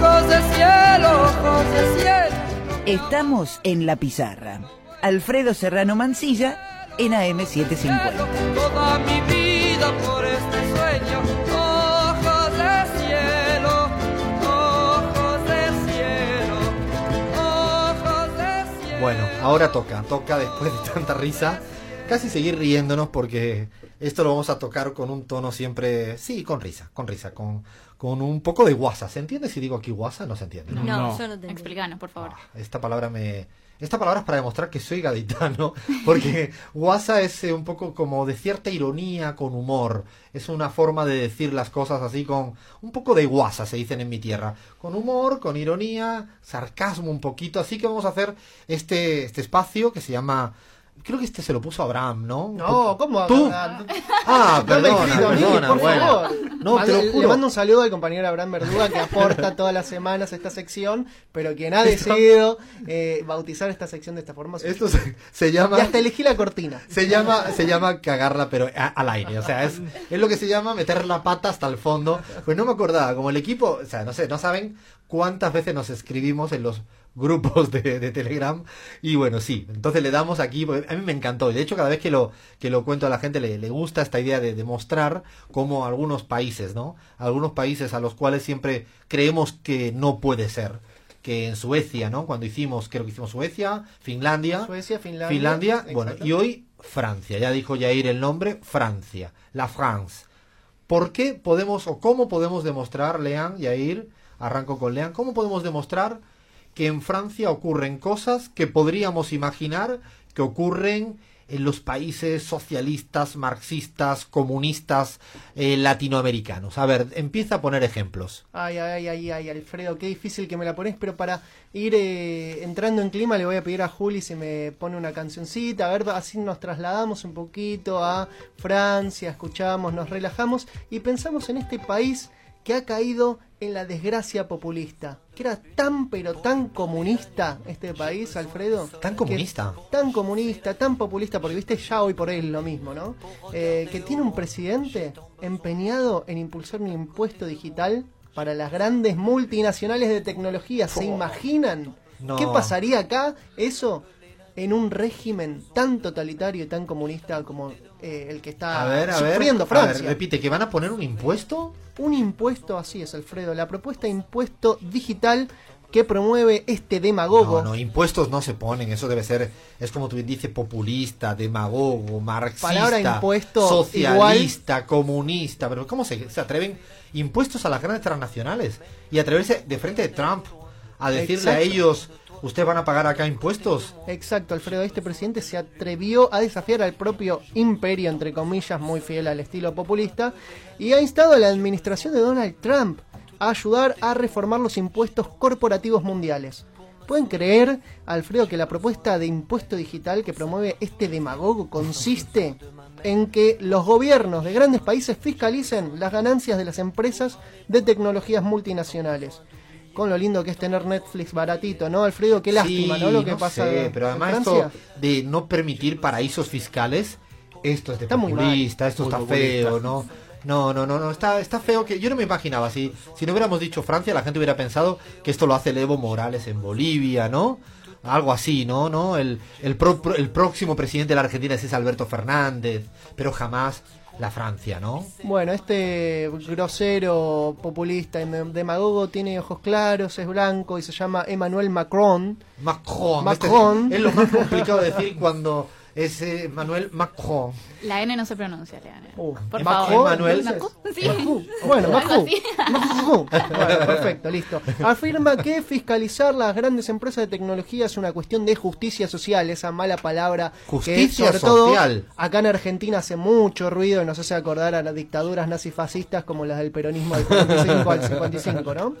Ojos de cielo. Estamos en La Pizarra. Alfredo Serrano Mancilla en AM750. Toda mi vida por este sueño. Ojos de cielo, ojos de cielo, ojos de cielo. Bueno, ahora toca después de tanta risa, casi seguir riéndonos porque esto lo vamos a tocar con un tono siempre, sí, con risa, con un poco de guasa. ¿Se entiende si digo aquí guasa? No se entiende. No. Yo no te... Explícanos, por favor. Esta palabra es para demostrar que soy gaditano, porque guasa es un poco como de cierta ironía con humor. Es una forma de decir las cosas así con un poco de guasa, se dicen en mi tierra. Con humor, con ironía, sarcasmo un poquito. Así que vamos a hacer este espacio que se llama... Creo que este se lo puso Abraham, ¿no? No, ¿cómo? ¿Tú? Ah, perdona, bueno. No, te lo juro. Le mando un saludo al compañero Abraham Verdugo, que aporta todas las semanas esta sección, pero quien ha decidido bautizar esta sección de esta forma. Esto se llama... Y hasta elegí la cortina. Se llama cagarla, pero al aire. O sea, es lo que se llama meter la pata hasta el fondo. Pues no me acordaba, como el equipo... O sea, no sé, no saben cuántas veces nos escribimos en los... grupos de Telegram, y bueno, sí, entonces le damos aquí, a mí me encantó, de hecho cada vez que lo cuento a la gente le gusta esta idea de demostrar cómo algunos países, ¿no? Algunos países a los cuales siempre creemos que no puede ser, que en Suecia, ¿no? Cuando hicimos Suecia, Finlandia, bueno, y hoy Francia, ya dijo Jair el nombre, Francia, la France. ¿Por qué podemos, o cómo podemos demostrar, Leán, Jair, arranco con Leán, cómo podemos demostrar que en Francia ocurren cosas que podríamos imaginar que ocurren en los países socialistas, marxistas, comunistas, latinoamericanos? A ver, empieza a poner ejemplos. Ay, Alfredo, qué difícil que me la pones, pero para ir entrando en clima le voy a pedir a Juli si me pone una cancioncita, a ver, así nos trasladamos un poquito a Francia, escuchamos, nos relajamos y pensamos en este país que ha caído en la desgracia populista, que era tan pero tan comunista este país, Alfredo. Tan comunista, tan populista, porque viste ya hoy por él lo mismo, ¿no? Que tiene un presidente empeñado en impulsar un impuesto digital para las grandes multinacionales de tecnología. ¿Se imaginan? No. ¿Qué pasaría acá? Eso en un régimen tan totalitario y tan comunista como el que está sufriendo Francia. A ver, repite, ¿que van a poner un impuesto? Un impuesto, así es, Alfredo. La propuesta de impuesto digital que promueve este demagogo. No, impuestos no se ponen, eso debe ser, es como tú bien dices, populista, demagogo, marxista, palabra impuesto socialista, igual, comunista, pero ¿cómo se atreven impuestos a las grandes transnacionales? Y atreverse de frente de Trump a decirle a ellos... ¿Ustedes van a pagar acá impuestos? Exacto, Alfredo, este presidente se atrevió a desafiar al propio imperio, entre comillas, muy fiel al estilo populista, y ha instado a la administración de Donald Trump a ayudar a reformar los impuestos corporativos mundiales. ¿Pueden creer, Alfredo, que la propuesta de impuesto digital que promueve este demagogo consiste en que los gobiernos de grandes países fiscalicen las ganancias de las empresas de tecnologías multinacionales? Con lo lindo que es tener Netflix baratito, ¿no, Alfredo? Qué lástima, sí, ¿no? Lo que no pasa sé, pero además en Francia, esto de no permitir paraísos fiscales, esto es de populista, esto está feo, ¿no? No, está feo, que yo no me imaginaba, si no hubiéramos dicho Francia, la gente hubiera pensado que esto lo hace el Evo Morales en Bolivia, ¿no? Algo así, ¿no? El próximo presidente de la Argentina es Alberto Fernández, pero jamás la Francia, ¿no? Bueno, este grosero populista y demagogo tiene ojos claros, es blanco y se llama Emmanuel Macron. Macron. Este es lo más complicado de decir cuando es Emmanuel Macron. La N no se pronuncia, Leana. Por favor. Emmanuel. Sí. Bueno, Macron. Bueno, perfecto, listo. Afirma que fiscalizar las grandes empresas de tecnología es una cuestión de justicia social, esa mala palabra. Justicia que, sobre social. Todo, acá en Argentina hace mucho ruido y nos hace acordar a las dictaduras nazifascistas como las del peronismo del 45 al 55, ¿no?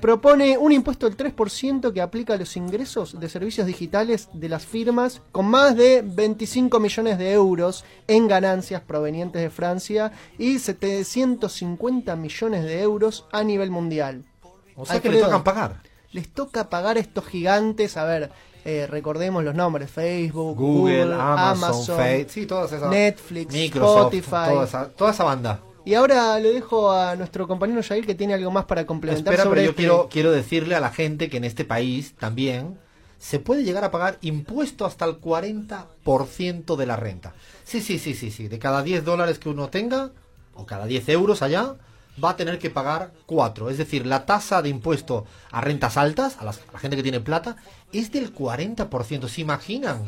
Propone un impuesto del 3% que aplica a los ingresos de servicios digitales de las firmas con más de 25 millones de euros en ganancias provenientes de Francia y 750 millones de euros a nivel mundial. O sea, Alfredo, que les toca pagar a estos gigantes, a ver, recordemos los nombres, Facebook, Google, Amazon, sí, todas esas, Netflix, Microsoft, Spotify, toda esa banda. Y ahora le dejo a nuestro compañero Yair, que tiene algo más para complementar. Espera, sobre pero yo quiero decirle a la gente que en este país también se puede llegar a pagar impuesto hasta el 40% de la renta. Sí. De cada 10 dólares que uno tenga, o cada 10 euros allá, va a tener que pagar 4. Es decir, la tasa de impuesto a rentas altas, a la gente que tiene plata, es del 40%. ¿Se imaginan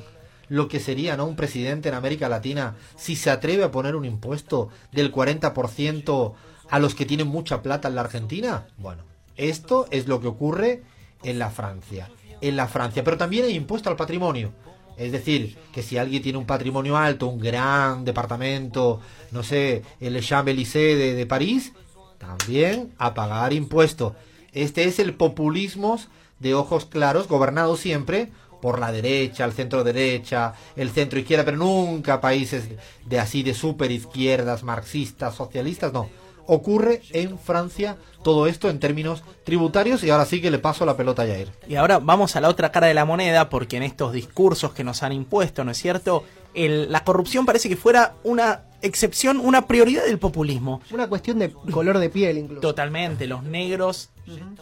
lo que sería, ¿no?, un presidente en América Latina si se atreve a poner un impuesto del 40% a los que tienen mucha plata en la Argentina? Bueno, esto es lo que ocurre en la Francia. Pero también hay impuesto al patrimonio. Es decir, que si alguien tiene un patrimonio alto, un gran departamento, no sé, el Champs-Élysées de París, también a pagar impuesto. Este es el populismo de ojos claros, gobernado siempre por la derecha, el centro derecha, el centro izquierda, pero nunca países de super izquierdas, marxistas, socialistas, no. Ocurre en Francia todo esto en términos tributarios, y ahora sí que le paso la pelota a Jair. Y ahora vamos a la otra cara de la moneda, porque en estos discursos que nos han impuesto, ¿no es cierto?, la corrupción parece que fuera una excepción, una prioridad del populismo. Una cuestión de color de piel incluso. Totalmente, los negros,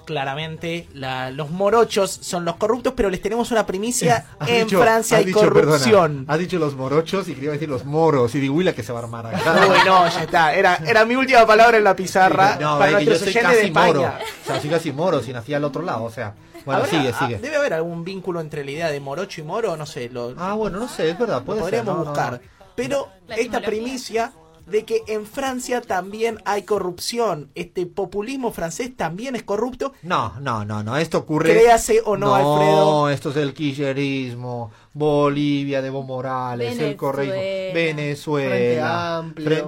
claramente, los morochos son los corruptos, pero les tenemos una primicia, en Francia hay corrupción. Perdona, has dicho los morochos y quería decir los moros, y digo, uy, la que se va a armar acá. Uy, no, ya está, era mi última palabra en la pizarra, no, para nuestros oyentes de España. Moro. O sea, soy casi moro, si nací al otro lado, o sea... Bueno, sigue. Debe haber algún vínculo entre la idea de morocho y moro, no sé. Bueno, no sé, es verdad, puede ser. Podríamos buscar. Pero esta primicia de que en Francia también hay corrupción, este populismo francés también es corrupto. No, esto ocurre... Créase o no, Alfredo. No, esto es el kirchnerismo, Bolivia de Evo Morales, el correísmo, Venezuela, Frente Amplio. No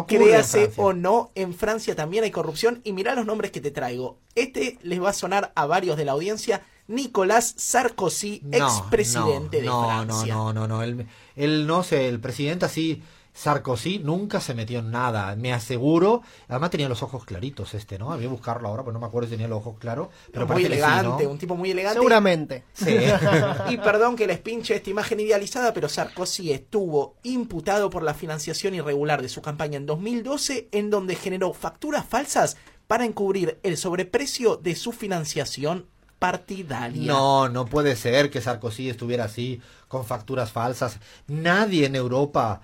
ocurre. Créase o no, en Francia también hay corrupción, y mirá los nombres que te traigo. Este les va a sonar a varios de la audiencia. Nicolás Sarkozy, expresidente de Francia. No, él no sé, el presidente así... Sarkozy nunca se metió en nada, me aseguro. Además tenía los ojos claritos ¿no? Había que buscarlo ahora, pero no me acuerdo si tenía los ojos claros. Pero muy elegante, sí, ¿no? Un tipo muy elegante. Seguramente. Sí. Y perdón que les pinche esta imagen idealizada, pero Sarkozy estuvo imputado por la financiación irregular de su campaña en 2012, en donde generó facturas falsas para encubrir el sobreprecio de su financiación partidaria. No puede ser que Sarkozy estuviera así, con facturas falsas. Nadie en Europa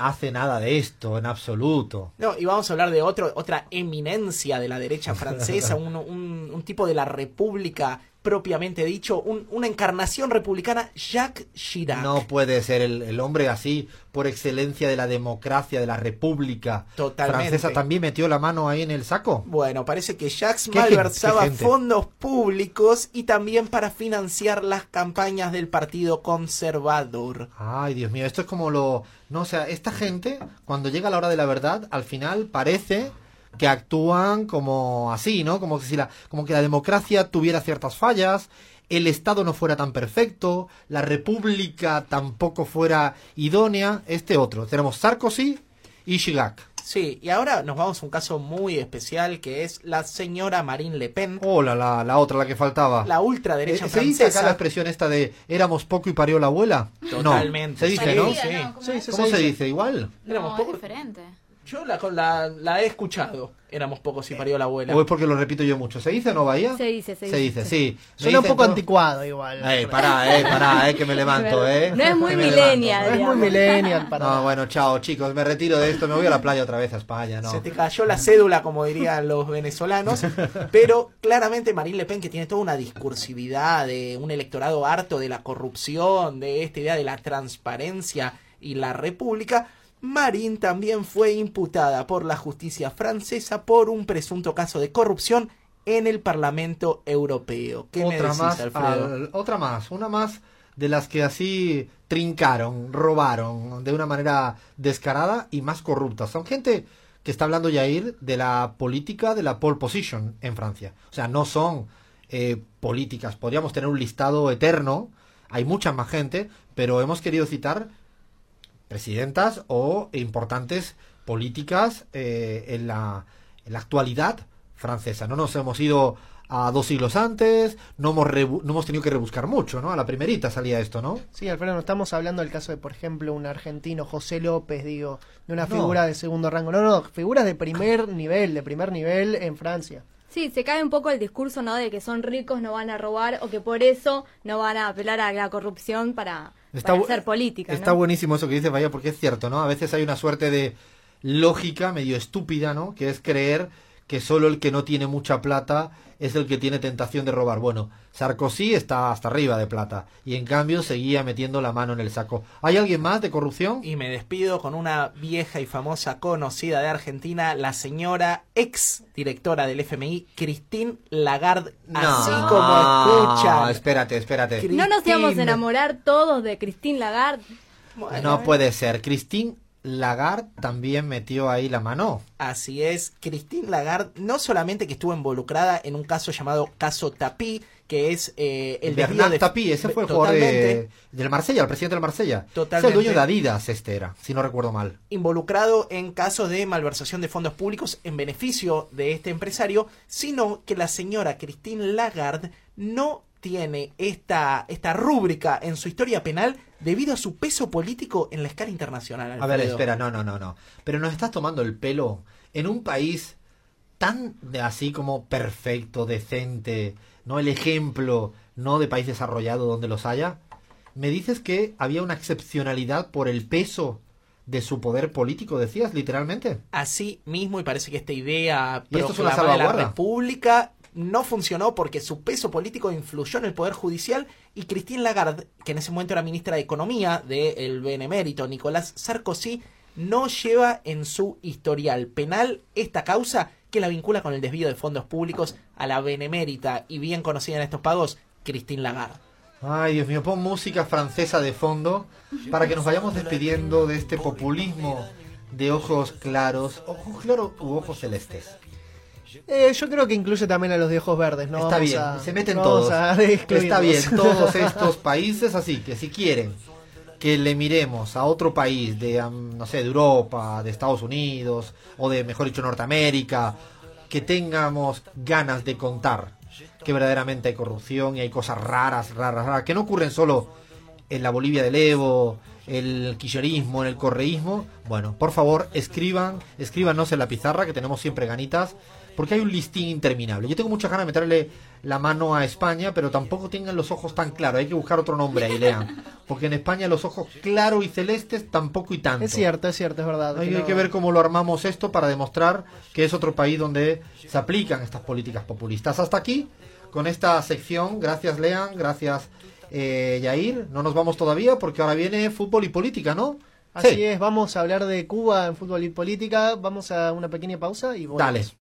hace nada de esto, en absoluto. No, y vamos a hablar de otra eminencia de la derecha francesa, un tipo de la república propiamente dicho, una encarnación republicana, Jacques Chirac. No puede ser, el hombre así, por excelencia de la democracia, de la república francesa, también metió la mano ahí en el saco. Bueno, parece que Jacques malversaba fondos públicos y también para financiar las campañas del Partido Conservador. Ay, Dios mío, esto es como esta gente, cuando llega la hora de la verdad, al final parece que actúan como así, ¿no? Como que la democracia tuviera ciertas fallas, el Estado no fuera tan perfecto, la República tampoco fuera idónea, otro. Tenemos Sarkozy y Chirac. Sí, y ahora nos vamos a un caso muy especial, que es la señora Marine Le Pen. La otra, la que faltaba. La ultraderecha francesa. ¿Se dice acá la expresión esta de éramos poco y parió la abuela? Totalmente. No, se dice, ¿no? Sí. ¿Cómo se dice? ¿Igual? Éramos poco. Es diferente. Yo la he escuchado. Éramos pocos y parió la abuela. O es porque lo repito yo mucho. ¿Se dice o no, Bahía? Se dice. Suena un poco anticuado igual. Pará, que me levanto, No es muy millennial. No, bueno, chao, chicos. Me retiro de esto. Me voy a la playa otra vez a España, ¿no? Se te cayó la cédula, como dirían los venezolanos. Pero claramente Marine Le Pen, que tiene toda una discursividad de un electorado harto de la corrupción, de esta idea de la transparencia y la república... Marine también fue imputada por la justicia francesa por un presunto caso de corrupción en el Parlamento Europeo. ¿Qué me decís, Alfredo? Una más de las que así trincaron, robaron de una manera descarada y más corrupta. Son gente que está hablando, Jair, de la política de la pole position en Francia. O sea, no son políticas. Podríamos tener un listado eterno. Hay mucha más gente, pero hemos querido citar presidentas o importantes políticas en la actualidad francesa. No nos hemos ido a 2 siglos antes, no hemos tenido que rebuscar mucho, ¿no? A la primerita salía esto, ¿no? Sí, Alfredo, no estamos hablando del caso de, por ejemplo, un argentino, José López, digo, de una figura de segundo rango. No, figuras de primer nivel en Francia. Sí, se cae un poco el discurso, ¿no?, de que son ricos, no van a robar, o que por eso no van a apelar a la corrupción para hacer política, ¿no? Está buenísimo eso que dices, Bahía, porque es cierto, ¿no? A veces hay una suerte de lógica medio estúpida, ¿no?, que es creer que solo el que no tiene mucha plata es el que tiene tentación de robar. Bueno, Sarkozy está hasta arriba de plata y en cambio seguía metiendo la mano en el saco. ¿Hay alguien más de corrupción? Y me despido con una vieja y famosa conocida de Argentina, la señora ex directora del FMI, Christine Lagarde. No, así como escuchan. Espérate. Christine. No nos íbamos a enamorar todos de Christine Lagarde. Bueno, no puede ser. Christine Lagarde también metió ahí la mano. Así es, Christine Lagarde no solamente que estuvo involucrada en un caso llamado caso Tapie, que es el Bernard Tapie, ese fue el jugador del Marsella, el presidente del Marsella. Totalmente. Es el dueño de Adidas, era, si no recuerdo mal. Involucrado en casos de malversación de fondos públicos en beneficio de este empresario, sino que la señora Christine Lagarde no tiene esta rúbrica en su historia penal debido a su peso político en la escala internacional, Alfredo. A ver, espera, no. Pero nos estás tomando el pelo en un país tan así como perfecto, decente, ¿no? El ejemplo, ¿no?, de país desarrollado donde los haya. Me dices que había una excepcionalidad por el peso de su poder político, decías, literalmente. Así mismo, y parece que esta idea proclamada de la República no funcionó porque su peso político influyó en el Poder Judicial, y Christine Lagarde, que en ese momento era ministra de Economía del benemérito Nicolás Sarkozy, no lleva en su historial penal esta causa que la vincula con el desvío de fondos públicos a la benemérita y bien conocida en estos pagos, Christine Lagarde. Ay, Dios mío, pon música francesa de fondo para que nos vayamos despidiendo de este populismo de ojos claros u ojos celestes. Yo creo que incluye también a los de ojos verdes, ¿no? Está bien, se meten todos. Está bien, todos estos países, así que si quieren que le miremos a otro país de Europa, de Estados Unidos, o de, mejor dicho, Norteamérica, que tengamos ganas de contar que verdaderamente hay corrupción y hay cosas raras, que no ocurren solo en la Bolivia del Evo, el kirchnerismo, en el correísmo. Bueno, por favor, escríbanos en la pizarra, que tenemos siempre ganitas, porque hay un listín interminable. Yo tengo muchas ganas de meterle la mano a España, pero tampoco tengan los ojos tan claros. Hay que buscar otro nombre ahí, Lean. Porque en España los ojos claros y celestes tampoco y tanto. Es cierto, es verdad. Hay que ver cómo lo armamos esto para demostrar que es otro país donde se aplican estas políticas populistas. Hasta aquí, con esta sección. Gracias, Lean. Gracias, Yair. No nos vamos todavía porque ahora viene fútbol y política, ¿no? Así es, vamos a hablar de Cuba en fútbol y política. Vamos a una pequeña pausa y volvemos. Dale.